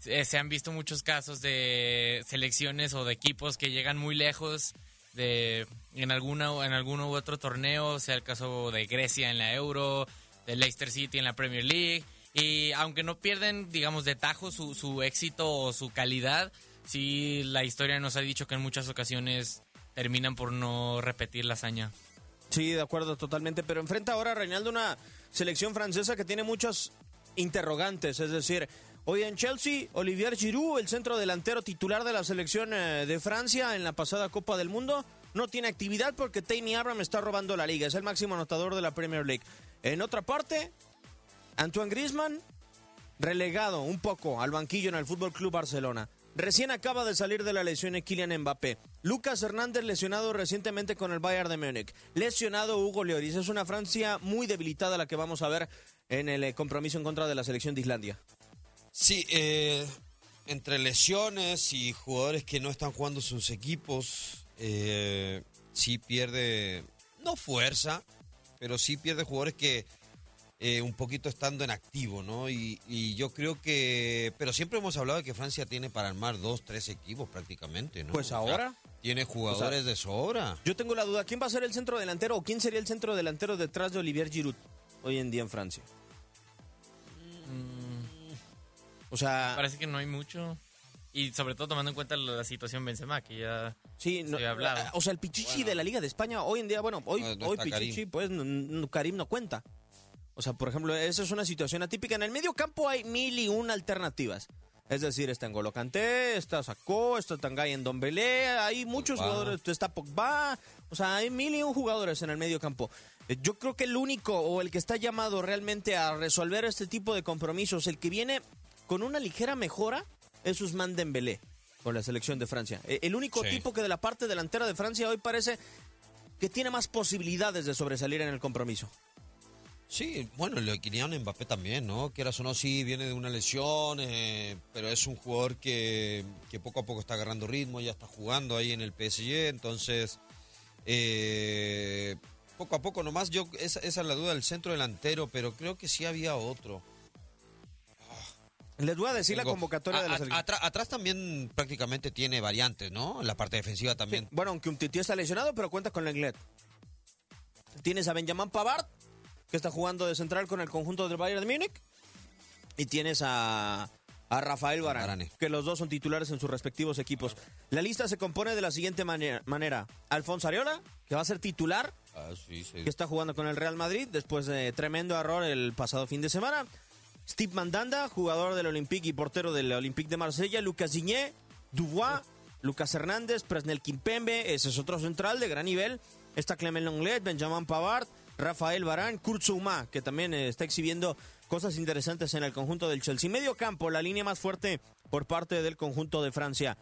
se han visto muchos casos de selecciones o de equipos que llegan muy lejos de en alguna en alguno u otro torneo, sea el caso de Grecia en la Euro, de Leicester City en la Premier League, Y aunque no pierden, digamos, de tajo su, su éxito o su calidad, sí la historia nos ha dicho que en muchas ocasiones terminan por no repetir la hazaña. Sí, de acuerdo, totalmente. Pero enfrenta ahora, Reinaldo, una selección francesa que tiene muchas interrogantes. Es decir, hoy en Chelsea, Olivier Giroud, el centrodelantero titular de la selección de Francia en la pasada Copa del Mundo, no tiene actividad porque Tammy Abraham está robando la liga. Es el máximo anotador de la Premier League. En otra parte, Antoine Griezmann, relegado un poco al banquillo en el Fútbol Club Barcelona. Recién acaba de salir de la lesión de Kylian Mbappé. Lucas Hernández lesionado recientemente con el Bayern de Múnich. Lesionado Hugo Lloris. Es una Francia muy debilitada la que vamos a ver en el compromiso en contra de la selección de Islandia. Sí, eh, entre lesiones y jugadores que no están jugando sus equipos, eh, sí pierde, no fuerza, pero sí pierde jugadores que Eh, un poquito estando en activo, ¿no? Y, y yo creo que... Pero siempre hemos hablado de que Francia tiene para armar dos, tres equipos prácticamente, ¿no? Pues ahora... O sea, tiene jugadores o sea, de sobra. Yo tengo la duda, ¿quién va a ser el centro delantero o quién sería el centro delantero detrás de Olivier Giroud hoy en día en Francia? Mm, o sea... Parece que no hay mucho. Y sobre todo tomando en cuenta la situación Benzema, que ya... Sí, no, o sea, el Pichichi bueno. de la Liga de España hoy en día, bueno, hoy, no, no hoy Pichichi, Karim. pues no, Karim no cuenta. O sea, por ejemplo, esa es una situación atípica. En el medio campo hay mil y una alternativas. Es decir, está N'Golo Kanté, está Sakho, está Tanguy Ndombele, hay muchos Pogba. jugadores, está Pogba. O sea, hay mil y un jugadores en el medio campo. Yo creo que el único o el que está llamado realmente a resolver este tipo de compromisos, el que viene con una ligera mejora, es Ousmane Dembélé con la selección de Francia. El único sí. tipo que de la parte delantera de Francia hoy parece que tiene más posibilidades de sobresalir en el compromiso. Sí, bueno, lo de Kylian Mbappé también, ¿no? Quieras o no, sí, viene de una lesión, eh, pero es un jugador que, que poco a poco está agarrando ritmo, ya está jugando ahí en el P S G, entonces, eh, poco a poco nomás, yo esa, esa es la duda del centro delantero, pero creo que sí había otro. Les voy a decir Tengo, la convocatoria a, de la selección. Atr- atrás también prácticamente tiene variantes, ¿no? La parte defensiva también. Sí, bueno, aunque un Titi está lesionado, pero cuenta con Lenglet. Tienes a Benjamin Pavard, que está jugando de central con el conjunto del Bayern de Múnich. Y tienes a, a Rafael Varane, que los dos son titulares en sus respectivos equipos. La lista se compone de la siguiente manera. manera. Alphonso Areola, que va a ser titular, ah, sí, sí. que está jugando con el Real Madrid después de tremendo error el pasado fin de semana. Steve Mandanda, jugador del Olympique y portero del Olympique de Marsella. Lucas Digne, Dubois, Lucas Hernández, Presnel Kimpembe, ese es otro central de gran nivel. Está Clement Lenglet, Benjamin Pavard, Rafael Varane, Kurt Zouma, que también está exhibiendo cosas interesantes en el conjunto del Chelsea. Medio campo, la línea más fuerte por parte del conjunto de Francia.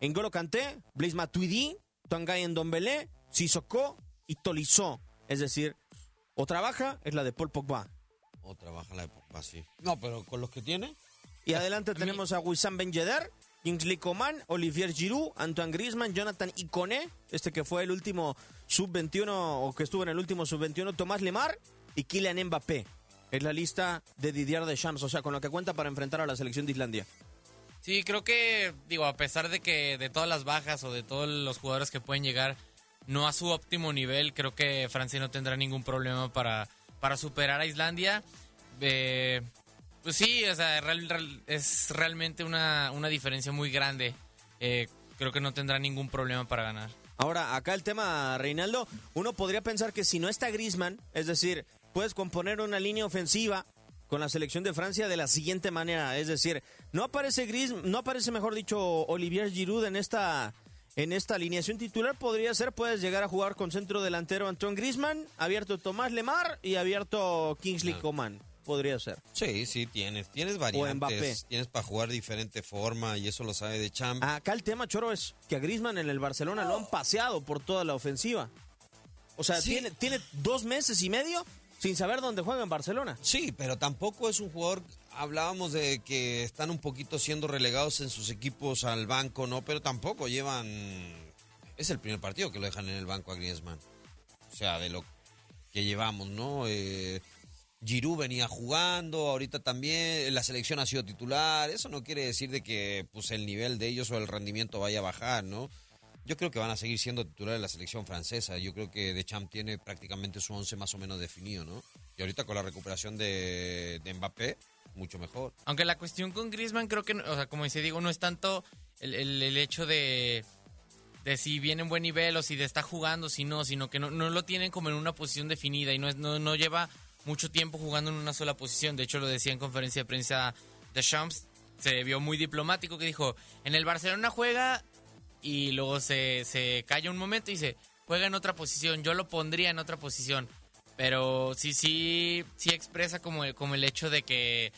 N'Golo Kanté, Blaise Matuidi, Tanguy Ndombele, Sissoko y Tolisso. Es decir, otra baja es la de Paul Pogba. Otra baja la de Pogba, sí. No, pero con los que tiene. Y adelante tenemos a Wissam Ben Yedder, Kingsley Coman, Olivier Giroud, Antoine Griezmann, Jonathan Ikoné, este que fue el último sub veintiuno, o que estuvo en el último sub veintiuno, Tomás Lemar y Kylian Mbappé. Es la lista de Didier Deschamps, o sea, con lo que cuenta para enfrentar a la selección de Islandia. Sí, creo que, digo, a pesar de que de todas las bajas o de todos los jugadores que pueden llegar no a su óptimo nivel, creo que Francia no tendrá ningún problema para, para superar a Islandia. Eh... Pues sí, o sea, real, real, es realmente una, una diferencia muy grande. Eh, creo que no tendrá ningún problema para ganar. Ahora, acá el tema, Reinaldo, uno podría pensar que si no está Griezmann, es decir, puedes componer una línea ofensiva con la selección de Francia de la siguiente manera. Es decir, no aparece Griezmann, no aparece, mejor dicho, Olivier Giroud en esta, en esta alineación titular. Podría ser, puedes llegar a jugar con centro delantero Antoine Griezmann, abierto Tomás Lemar y abierto Kingsley no. Coman. Podría ser. Sí, sí, tienes. Tienes variantes. Tienes para jugar diferente forma y eso lo sabe de Champ. Acá el tema, Choro, es que a Griezmann en el Barcelona oh. lo han paseado por toda la ofensiva. O sea, sí. tiene, tiene dos meses y medio sin saber dónde juega en Barcelona. Sí, pero tampoco es un jugador... Hablábamos de que están un poquito siendo relegados en sus equipos al banco, ¿no? Pero tampoco llevan... Es el primer partido que lo dejan en el banco a Griezmann. O sea, de lo que llevamos, ¿no? Eh... Giroud venía jugando, ahorita también la selección ha sido titular. Eso no quiere decir de que pues, el nivel de ellos o el rendimiento vaya a bajar, ¿no? Yo creo que van a seguir siendo titulares de la selección francesa. Yo creo que Deschamps tiene prácticamente su once más o menos definido, ¿no? Y ahorita con la recuperación de, de Mbappé, mucho mejor. Aunque la cuestión con Griezmann creo que, o sea, como dice Diego, no es tanto el, el, el hecho de, de si viene en buen nivel o si de está jugando, si no, sino que no, no lo tienen como en una posición definida y no, es, no, no lleva mucho tiempo jugando en una sola posición. De hecho, lo decía en conferencia de prensa de Champs, se vio muy diplomático, que dijo, en el Barcelona juega y luego se, se calla un momento y dice, juega en otra posición, yo lo pondría en otra posición. Pero sí, sí, sí expresa como el, como el hecho de que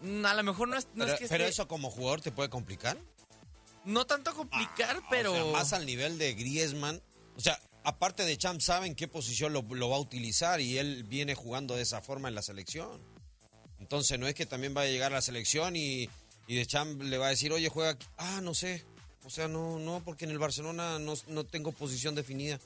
a lo mejor no es, no pero, es que pero esté... ¿Eso como jugador te puede complicar? No tanto complicar, ah, pero... O sea, más al nivel de Griezmann. O sea, aparte de Champs, saben qué posición lo, lo va a utilizar y él viene jugando de esa forma en la selección. Entonces no es que también vaya a llegar a la selección y, y de Champs le va a decir, oye, juega aquí. Ah, no sé. O sea, no, no, porque en el Barcelona no, no tengo posición definida.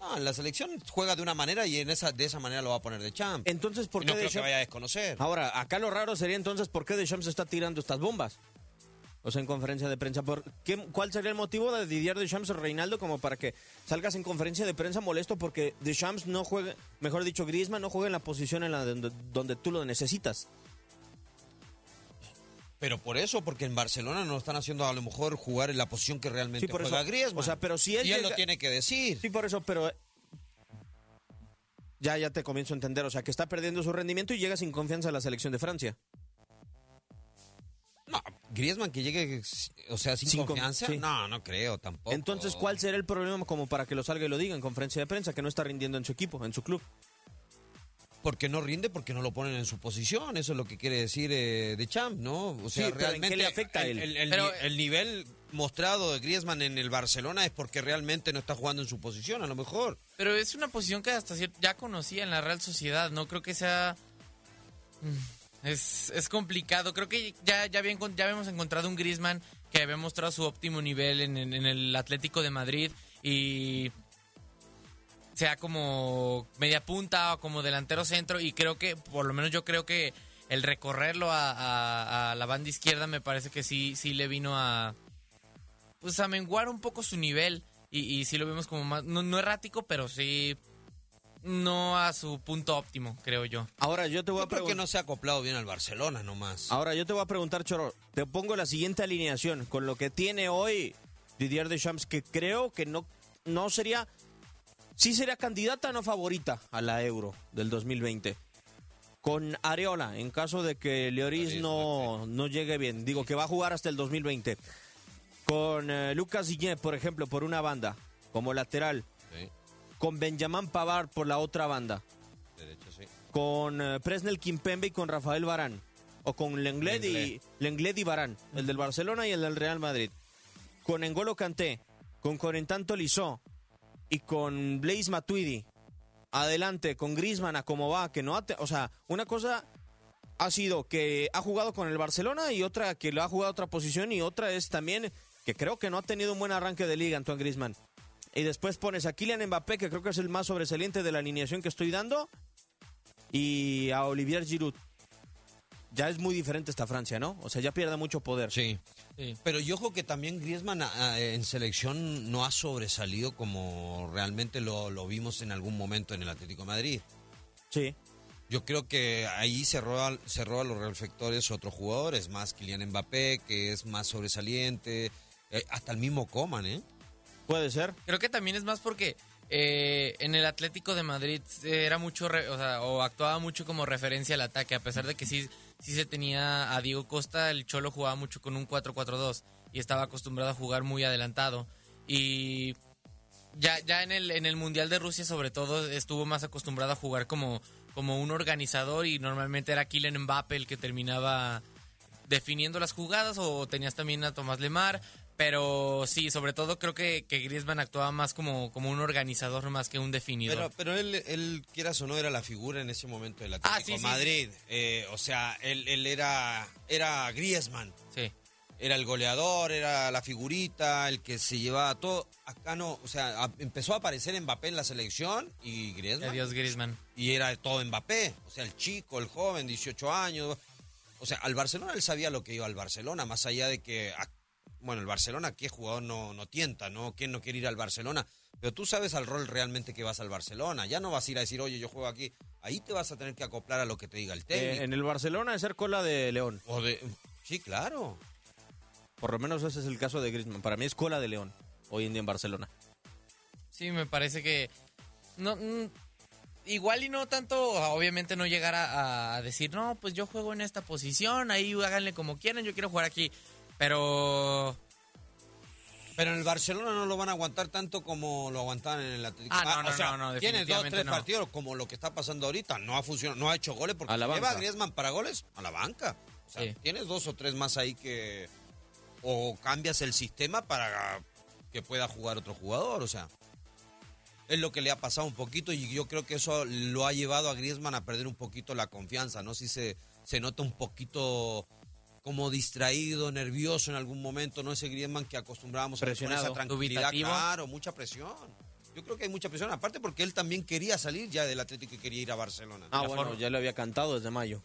Ah, la selección juega de una manera y en esa de esa manera lo va a poner de Champs. Entonces, ¿por qué no creo que vaya a desconocer? Ahora, acá lo raro sería entonces por qué de Champs está tirando estas bombas. O sea, en conferencia de prensa, ¿por qué, cuál sería el motivo de Didier Deschamps o Reinaldo como para que salgas en conferencia de prensa molesto porque Deschamps no juega, mejor dicho, Griezmann no juega en la posición en la donde, donde tú lo necesitas? Pero por eso, porque en Barcelona no están haciendo a lo mejor jugar en la posición que realmente sí, por juega eso, Griezmann. O sea, pero si él y él llega... lo tiene que decir. Sí, por eso, pero... Ya, ya te comienzo a entender. O sea, que está perdiendo su rendimiento y llega sin confianza a la selección de Francia. No, Griezmann que llegue, o sea, sin, sin confianza. Con... Sí. No, no creo tampoco. Entonces, ¿cuál será el problema como para que lo salga y lo diga en conferencia de prensa? Que no está rindiendo en su equipo, en su club. Porque no rinde, porque no lo ponen en su posición. Eso es lo que quiere decir eh, de Champs, ¿no? O sea, sí, realmente. ¿Qué le afecta a él? El, el, pero, el nivel mostrado de Griezmann en el Barcelona es porque realmente no está jugando en su posición, a lo mejor. Pero es una posición que hasta cierto ya conocía en la Real Sociedad. No creo que sea. Es, es complicado. Creo que ya, ya, bien, ya habíamos encontrado un Griezmann que había mostrado su óptimo nivel en, en, en el Atlético de Madrid y. Sea como media punta o como delantero centro, y creo que, por lo menos yo creo que el recorrerlo a, a, a la banda izquierda me parece que sí, sí le vino a pues a menguar un poco su nivel, y, y sí lo vemos como más, no, no errático, pero sí no a su punto óptimo, creo yo. Ahora yo te voy yo a preguntar... Creo que no se ha acoplado bien al Barcelona nomás. Ahora yo te voy a preguntar, Choro, te pongo la siguiente alineación, con lo que tiene hoy Didier Deschamps, que creo que no, no sería... Sí sería candidata, no favorita, a la Euro del dos mil veinte. Con Areola, en caso de que Lloris no, no llegue bien. Digo, que va a jugar hasta el dos mil veinte. Con eh, Lucas Digne, por ejemplo, por una banda, como lateral. Sí. Con Benjamin Pavard por la otra banda. Derecho, sí. Con eh, Presnel Kimpembe y con Rafael Varane. O con Lenglet, Lenglet. Y, Lenglet y Varane, el del Barcelona y el del Real Madrid. Con N'Golo Kanté, con Corentin Tolisso. Y con Blaise Matuidi, adelante, con Griezmann a cómo va, que no ha... Te, o sea, una cosa ha sido que ha jugado con el Barcelona y otra que lo ha jugado a otra posición y otra es también que creo que no ha tenido un buen arranque de liga, Antoine Griezmann. Y después pones a Kylian Mbappé, que creo que es el más sobresaliente de la alineación que estoy dando, y a Olivier Giroud. Ya es muy diferente esta Francia, ¿no? O sea, ya pierde mucho poder. Sí, sí. Pero yo creo que también Griezmann en selección no ha sobresalido como realmente lo, lo vimos en algún momento en el Atlético de Madrid. Sí. Yo creo que ahí se roba, se roba los reflectores otros jugadores, más Kylian Mbappé, que es más sobresaliente, eh, hasta el mismo Coman, ¿eh? Puede ser. Creo que también es más porque... Eh, en el Atlético de Madrid era mucho, re, o sea, o actuaba mucho como referencia al ataque, a pesar de que sí, sí se tenía a Diego Costa, el Cholo jugaba mucho con un cuatro cuatro dos y estaba acostumbrado a jugar muy adelantado, y ya, ya en el en el Mundial de Rusia sobre todo estuvo más acostumbrado a jugar como, como un organizador, y normalmente era Kylian Mbappé el que terminaba definiendo las jugadas, o tenías también a Tomás Lemar. Pero sí, sobre todo creo que, que Griezmann actuaba más como, como un organizador más que un definidor. Pero, pero él, él, quieras o no, era la figura en ese momento del Atlético ah, sí, de Madrid. Sí. Eh, o sea, él, él era, era Griezmann. Sí. Era el goleador, era la figurita, el que se llevaba todo. Acá no, o sea, a, empezó a aparecer Mbappé en la selección y Griezmann. Adiós Griezmann. Y era todo Mbappé. O sea, el chico, el joven, dieciocho años. O sea, al Barcelona él sabía lo que iba al Barcelona, más allá de que... A, Bueno, el Barcelona, ¿qué jugador no, no tienta, no? ¿Quién no quiere ir al Barcelona? Pero tú sabes al rol realmente que vas al Barcelona. Ya no vas a ir a decir, oye, yo juego aquí. Ahí te vas a tener que acoplar a lo que te diga el técnico. Eh, en el Barcelona es ser cola de león. O de... Sí, claro. Por lo menos ese es el caso de Griezmann. Para mí es cola de león hoy en día en Barcelona. Sí, me parece que... no Igual y no tanto, obviamente no llegar a, a decir, no, pues yo juego en esta posición, ahí háganle como quieran, yo quiero jugar aquí. Pero... Pero en el Barcelona no lo van a aguantar tanto como lo aguantaban en el Atlético. Ah, no, no, o sea, no, no, no, tienes dos, tres no. partidos como lo que está pasando ahorita. No ha funcionado, no ha hecho goles porque a la lleva banca. A Griezmann para goles a la banca. O sea, sí. Tienes dos o tres más ahí que... O cambias el sistema para que pueda jugar otro jugador, o sea... Es lo que le ha pasado un poquito y yo creo que eso lo ha llevado a Griezmann a perder un poquito la confianza, ¿no? Si se, se nota un poquito... como distraído, nervioso en algún momento, no ese Griezmann que acostumbrábamos a ver con esa tranquilidad, dubitativo. Claro, mucha presión. Yo creo que hay mucha presión, aparte porque él también quería salir ya del Atlético y quería ir a Barcelona. Ah, bueno, forma. Ya lo había cantado desde mayo.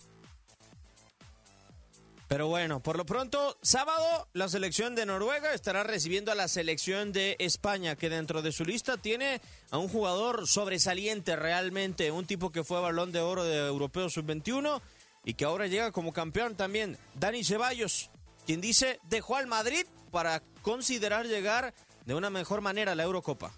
Pero bueno, por lo pronto, sábado, la selección de Noruega estará recibiendo a la selección de España, que dentro de su lista tiene a un jugador sobresaliente realmente, un tipo que fue Balón de Oro de Europeo sub veintiuno, y que ahora llega como campeón también, Dani Ceballos, quien dice, dejó al Madrid para considerar llegar de una mejor manera a la Eurocopa.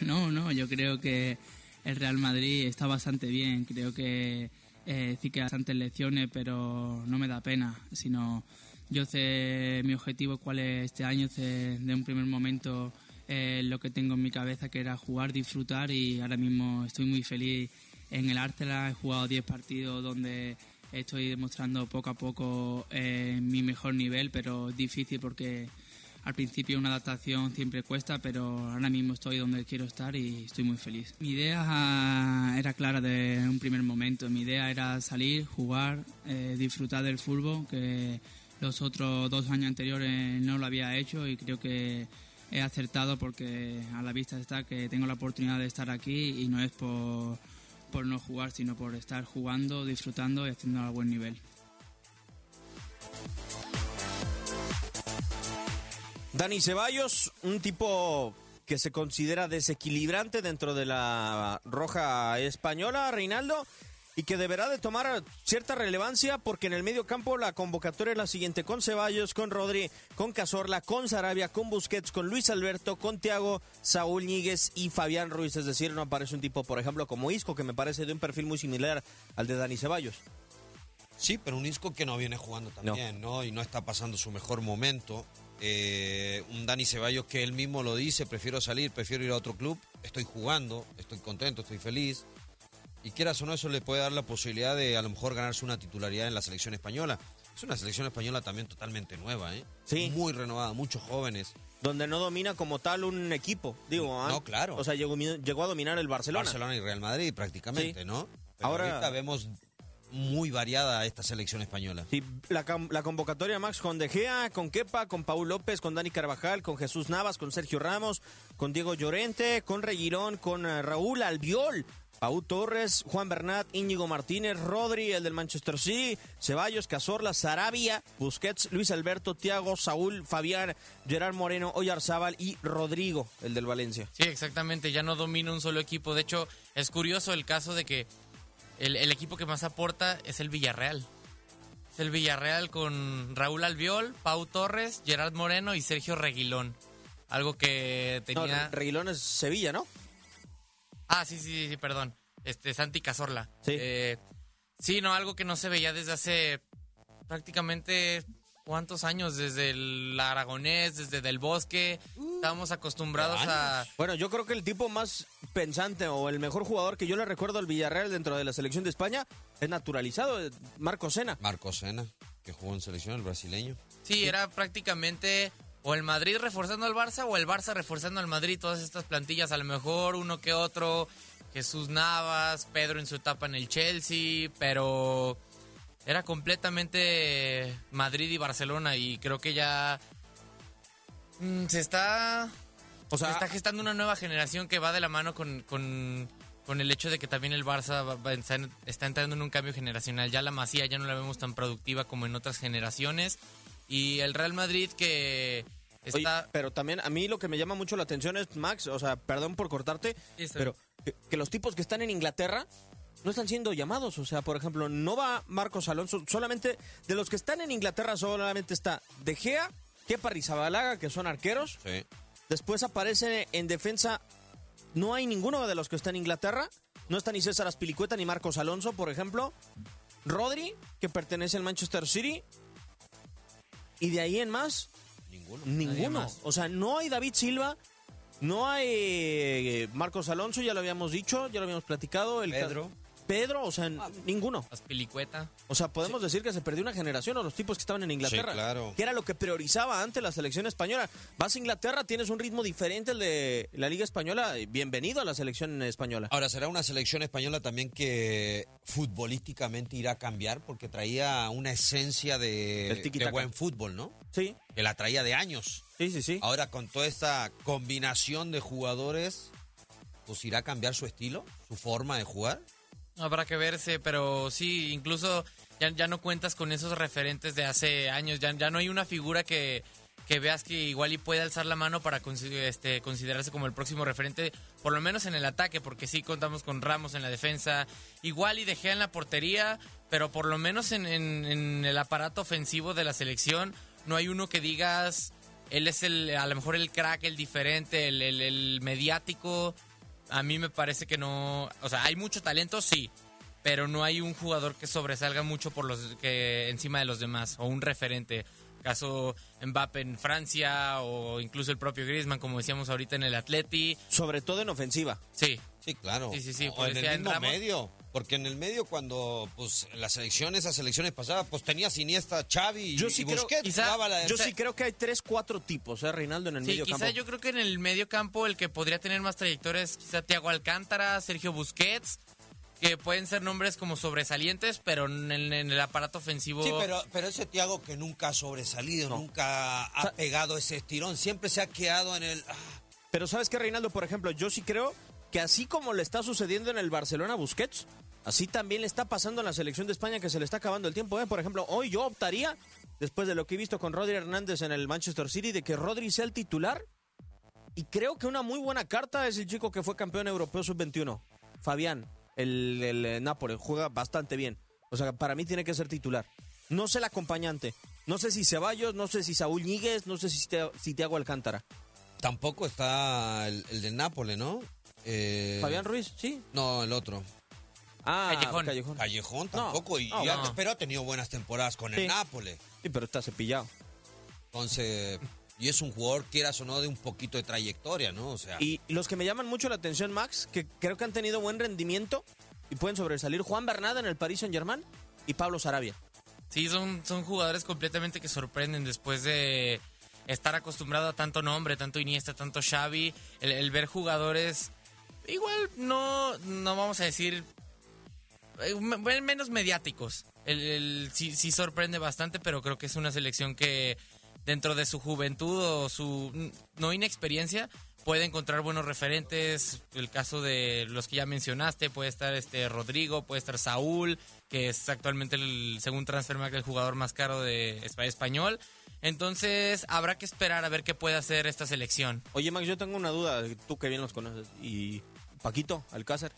No, no, yo creo que el Real Madrid está bastante bien, creo que eh, sí que hay bastantes lesiones, pero no me da pena, sino yo sé mi objetivo cuál es este año, sé de un primer momento eh, lo que tengo en mi cabeza, que era jugar, disfrutar, y ahora mismo estoy muy feliz. En el Arsenal he jugado diez partidos donde estoy demostrando poco a poco eh, mi mejor nivel, pero es difícil porque al principio una adaptación siempre cuesta, pero ahora mismo estoy donde quiero estar y estoy muy feliz. Mi idea era clara desde un primer momento, mi idea era salir, jugar, eh, disfrutar del fútbol, que los otros dos años anteriores no lo había hecho y creo que he acertado porque a la vista está que tengo la oportunidad de estar aquí y no es por... por no jugar, sino por estar jugando, disfrutando y haciendo a buen nivel. Dani Ceballos, un tipo que se considera desequilibrante dentro de la roja española, Reinaldo, y que deberá de tomar cierta relevancia porque en el medio campo la convocatoria es la siguiente, con Ceballos, con Rodri, con Cazorla, con Sarabia, con Busquets, con Luis Alberto, con Thiago, Saúl Ñíguez y Fabián Ruiz, es decir, no aparece un tipo, por ejemplo, como Isco, que me parece de un perfil muy similar al de Dani Ceballos. Sí, pero un Isco que no viene jugando también, ¿no? ¿no? Y no está pasando su mejor momento. Eh, un Dani Ceballos que él mismo lo dice, prefiero salir, prefiero ir a otro club, estoy jugando, estoy contento, estoy feliz. Y quieras o no, eso le puede dar la posibilidad de a lo mejor ganarse una titularidad en la selección española. Es una selección española también totalmente nueva, ¿eh? Sí. Muy renovada, muchos jóvenes. Donde no domina como tal un equipo, digo. ¿eh? No, claro. O sea, llegó, llegó a dominar el Barcelona. Barcelona y Real Madrid prácticamente, sí. ¿no? Pero ahora... ahorita vemos muy variada esta selección española. Sí, la, la convocatoria, Max, con De Gea, con Kepa, con Paul López, con Dani Carvajal, con Jesús Navas, con Sergio Ramos, con Diego Llorente, con Reguilón, con uh, Raúl Albiol, Pau Torres, Juan Bernat, Íñigo Martínez, Rodri, el del Manchester City, Ceballos, Cazorla, Sarabia, Busquets, Luis Alberto, Thiago, Saúl, Fabián, Gerard Moreno, Oyarzábal y Rodrigo, el del Valencia. Sí, exactamente, ya no domina un solo equipo. De hecho, es curioso el caso de que el, el equipo que más aporta es el Villarreal. Es el Villarreal con Raúl Albiol, Pau Torres, Gerard Moreno y Sergio Reguilón. Algo que tenía... No, Reguilón es Sevilla, ¿no? Ah, sí, sí, sí, perdón. Este, Santi Cazorla. Sí. Eh, sí, no, algo que no se veía desde hace prácticamente cuántos años, desde el Aragonés, desde Del Bosque. Uh, Estábamos acostumbrados a... Bueno, yo creo que el tipo más pensante o el mejor jugador que yo le recuerdo al Villarreal dentro de la selección de España es naturalizado, Marcos Sena. Marcos Sena, que jugó en selección, el brasileño. Sí, sí, era prácticamente... O el Madrid reforzando al Barça o el Barça reforzando al Madrid. Todas estas plantillas, a lo mejor uno que otro. Jesús Navas, Pedro en su etapa en el Chelsea. Pero era completamente Madrid y Barcelona. Y creo que ya se está, o sea, se está gestando una nueva generación que va de la mano con, con, con el hecho de que también el Barça va, va, está, está entrando en un cambio generacional. Ya la Masía ya no la vemos tan productiva como en otras generaciones. Y el Real Madrid que está... Oye, pero también a mí lo que me llama mucho la atención es, Max, o sea, perdón por cortarte, sí, sí. pero que, que los tipos que están en Inglaterra no están siendo llamados. O sea, por ejemplo, no va Marcos Alonso. Solamente de los que están en Inglaterra, solamente está De Gea, Kepa Arrizabalaga, que son arqueros. Sí. Después aparece en defensa, no hay ninguno de los que está en Inglaterra. No está ni César Azpilicueta ni Marcos Alonso, por ejemplo. Rodri, que pertenece al Manchester City. Y de ahí en más, ninguno. Ninguno. Más. O sea, no hay David Silva, no hay Marcos Alonso, ya lo habíamos dicho, ya lo habíamos platicado. El Pedro. Ca- Pedro, o sea, ah, ninguno. Azpilicueta. O sea, podemos sí. decir que se perdió una generación, o los tipos que estaban en Inglaterra. Sí, claro. Que era lo que priorizaba antes la selección española. Vas a Inglaterra, tienes un ritmo diferente al de la Liga Española. Bienvenido a la selección española. Ahora, será una selección española también que futbolísticamente irá a cambiar, porque traía una esencia de, de buen fútbol, ¿no? Sí. Que la traía de años. Sí, sí, sí. Ahora, con toda esta combinación de jugadores, pues irá a cambiar su estilo, su forma de jugar. Habrá que verse, pero sí, incluso ya, ya no cuentas con esos referentes de hace años. Ya, ya no hay una figura que, que veas que igual y puede alzar la mano para con, este, considerarse como el próximo referente, por lo menos en el ataque, porque sí contamos con Ramos en la defensa. Igual y De Gea en la portería, pero por lo menos en, en, en el aparato ofensivo de la selección no hay uno que digas, él es el a lo mejor el crack, el diferente, el, el, el mediático. A mí me parece que no... O sea, hay mucho talento, sí, pero no hay un jugador que sobresalga mucho por los que encima de los demás, o un referente. Caso Mbappé en Francia, o incluso el propio Griezmann, como decíamos ahorita en el Atleti. Sobre todo en ofensiva. Sí. Sí, claro. Sí, sí, sí. O en el mismo Ramos. Medio. Porque en el medio, cuando pues las selecciones, esas selecciones pasadas, pues tenía Iniesta, Xavi yo y, sí y Busquets. Creo, quizá, la, yo o sea, sí creo que hay tres, cuatro tipos, ¿eh, Reinaldo, en el sí, medio quizá campo? Quizá yo creo que en el medio campo el que podría tener más trayectoria es quizá Thiago Alcántara, Sergio Busquets, que pueden ser nombres como sobresalientes, pero en, en el aparato ofensivo... Sí, pero, pero ese Thiago que nunca ha sobresalido, no. nunca ha o sea, pegado ese estirón, siempre se ha quedado en el... Ah. Pero ¿sabes qué, Reinaldo? Por ejemplo, yo sí creo... que así como le está sucediendo en el Barcelona Busquets, así también le está pasando a la selección de España, que se le está acabando el tiempo. ¿eh? Por ejemplo, hoy yo optaría, después de lo que he visto con Rodri Hernández en el Manchester City, de que Rodri sea el titular. Y creo que una muy buena carta es el chico que fue campeón europeo sub veintiuno, Fabián, el, el, el Nápoles, juega bastante bien. O sea, para mí tiene que ser titular. No sé el acompañante, no sé si Ceballos, no sé si Saúl Ñíguez, no sé si, te, si Thiago Alcántara. Tampoco está el, el de Nápoles, ¿no? Eh... Fabián Ruiz, sí. No, el otro. Ah, Callejón. Callejón, Callejón tampoco. No, y no, antes, no. Pero ha tenido buenas temporadas con sí. el Nápoles. Sí, pero está cepillado. Entonces, y es un jugador, quieras o no, de un poquito de trayectoria, ¿no? O sea. Y los que me llaman mucho la atención, Max, que creo que han tenido buen rendimiento y pueden sobresalir: Juan Bernat en el Paris Saint-Germain y Pablo Sarabia. Sí, son, son jugadores completamente que sorprenden después de estar acostumbrado a tanto nombre, tanto Iniesta, tanto Xavi. El, el ver jugadores... Igual no, no vamos a decir menos mediáticos. El, el, sí, sí sorprende bastante, pero creo que es una selección que dentro de su juventud o su no inexperiencia puede encontrar buenos referentes. El caso de los que ya mencionaste, puede estar este Rodrigo, puede estar Saúl, que es actualmente el, según Transfermarkt, el jugador más caro de español. Entonces, habrá que esperar a ver qué puede hacer esta selección. Oye, Max, yo tengo una duda, tú que bien los conoces. Y Paquito Alcácer.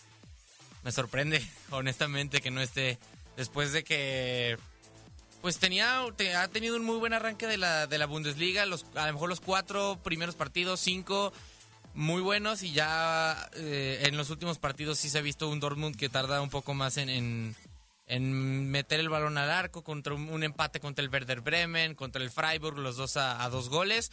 Me sorprende, honestamente, que no esté. Después de que pues tenía te, ha tenido un muy buen arranque de la, de la Bundesliga, los, a lo mejor los cuatro primeros partidos, cinco, muy buenos. Y ya eh, en los últimos partidos sí se ha visto un Dortmund que tarda un poco más en... en en meter el balón al arco, contra un, un empate contra el Werder Bremen, contra el Freiburg, los dos a, a dos goles.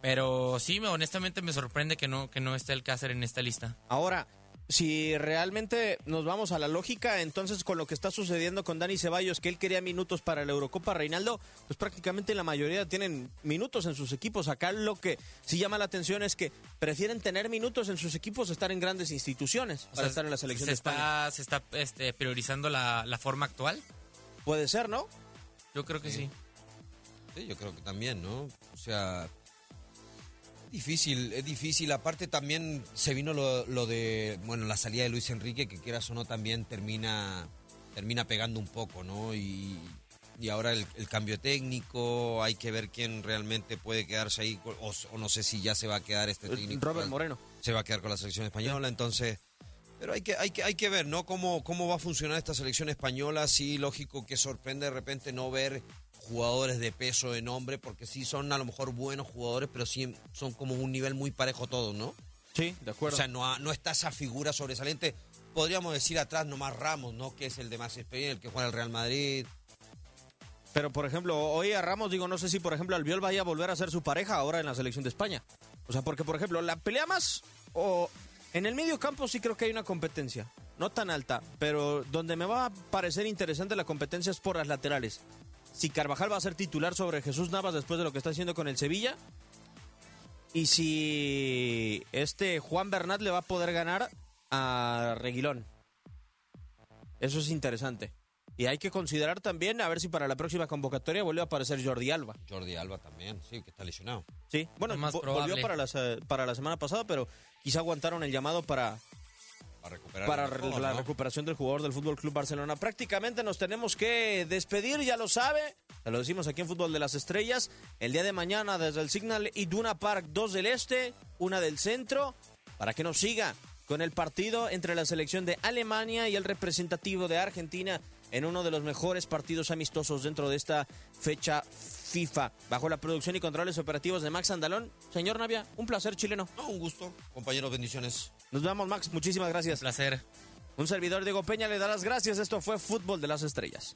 Pero sí, me, honestamente me sorprende que no, que no esté Alcácer en esta lista. Ahora, si realmente nos vamos a la lógica, entonces con lo que está sucediendo con Dani Ceballos, que él quería minutos para la Eurocopa, Reinaldo, pues prácticamente la mayoría tienen minutos en sus equipos. Acá lo que sí llama la atención es que prefieren tener minutos en sus equipos a estar en grandes instituciones, o para sea, estar en la selección se de España. Está, ¿Se está este, priorizando la, la forma actual? Puede ser, ¿no? Yo creo que sí. Sí, sí yo creo que también, ¿no? O sea... Difícil, es difícil. Aparte también se vino lo, lo de, bueno, la salida de Luis Enrique, que quieras o no también termina, termina pegando un poco, ¿no? Y, y ahora el, el cambio técnico, hay que ver quién realmente puede quedarse ahí, o, o no sé si ya se va a quedar este técnico. Robert Moreno. Se va a quedar con la selección española, entonces... Pero hay que, hay que, hay que ver, ¿no? Cómo, cómo va a funcionar esta selección española. Sí, lógico que sorprende de repente no ver jugadores de peso, de nombre, porque sí son a lo mejor buenos jugadores, pero sí son como un nivel muy parejo todos, ¿no? Sí, de acuerdo. O sea, no, no está esa figura sobresaliente. Podríamos decir atrás nomás Ramos, ¿no? Que es el de más experiencia, el que juega en el Real Madrid. Pero, por ejemplo, hoy a Ramos, digo, no sé si, por ejemplo, Albiol vaya a volver a ser su pareja ahora en la selección de España. O sea, porque, por ejemplo, la pelea más o en el medio campo sí creo que hay una competencia. No tan alta, pero donde me va a parecer interesante la competencia es por las laterales. Si Carvajal va a ser titular sobre Jesús Navas después de lo que está haciendo con el Sevilla. Y si este Juan Bernat le va a poder ganar a Reguilón. Eso es interesante. Y hay que considerar también a ver si para la próxima convocatoria vuelve a aparecer Jordi Alba. Jordi Alba también, sí, que está lesionado. Sí, bueno, más vo- volvió para la, para la semana pasada, pero quizá aguantaron el llamado para, para, recuperar para mejor, re- ¿no? la recuperación del jugador del Fútbol Club Barcelona. Prácticamente nos tenemos que despedir, ya lo sabe. Se lo decimos aquí en Fútbol de las Estrellas. El día de mañana desde el Signal Iduna Park, dos del Este, una del Centro, para que nos siga con el partido entre la selección de Alemania y el representativo de Argentina en uno de los mejores partidos amistosos dentro de esta fecha FIFA. Bajo la producción y controles operativos de Max Andalón. Señor Navia, un placer, chileno. No, un gusto, compañeros, bendiciones. Nos vemos, Max, muchísimas gracias. Un placer. Un servidor, Diego Peña, le da las gracias. Esto fue Fútbol de las Estrellas.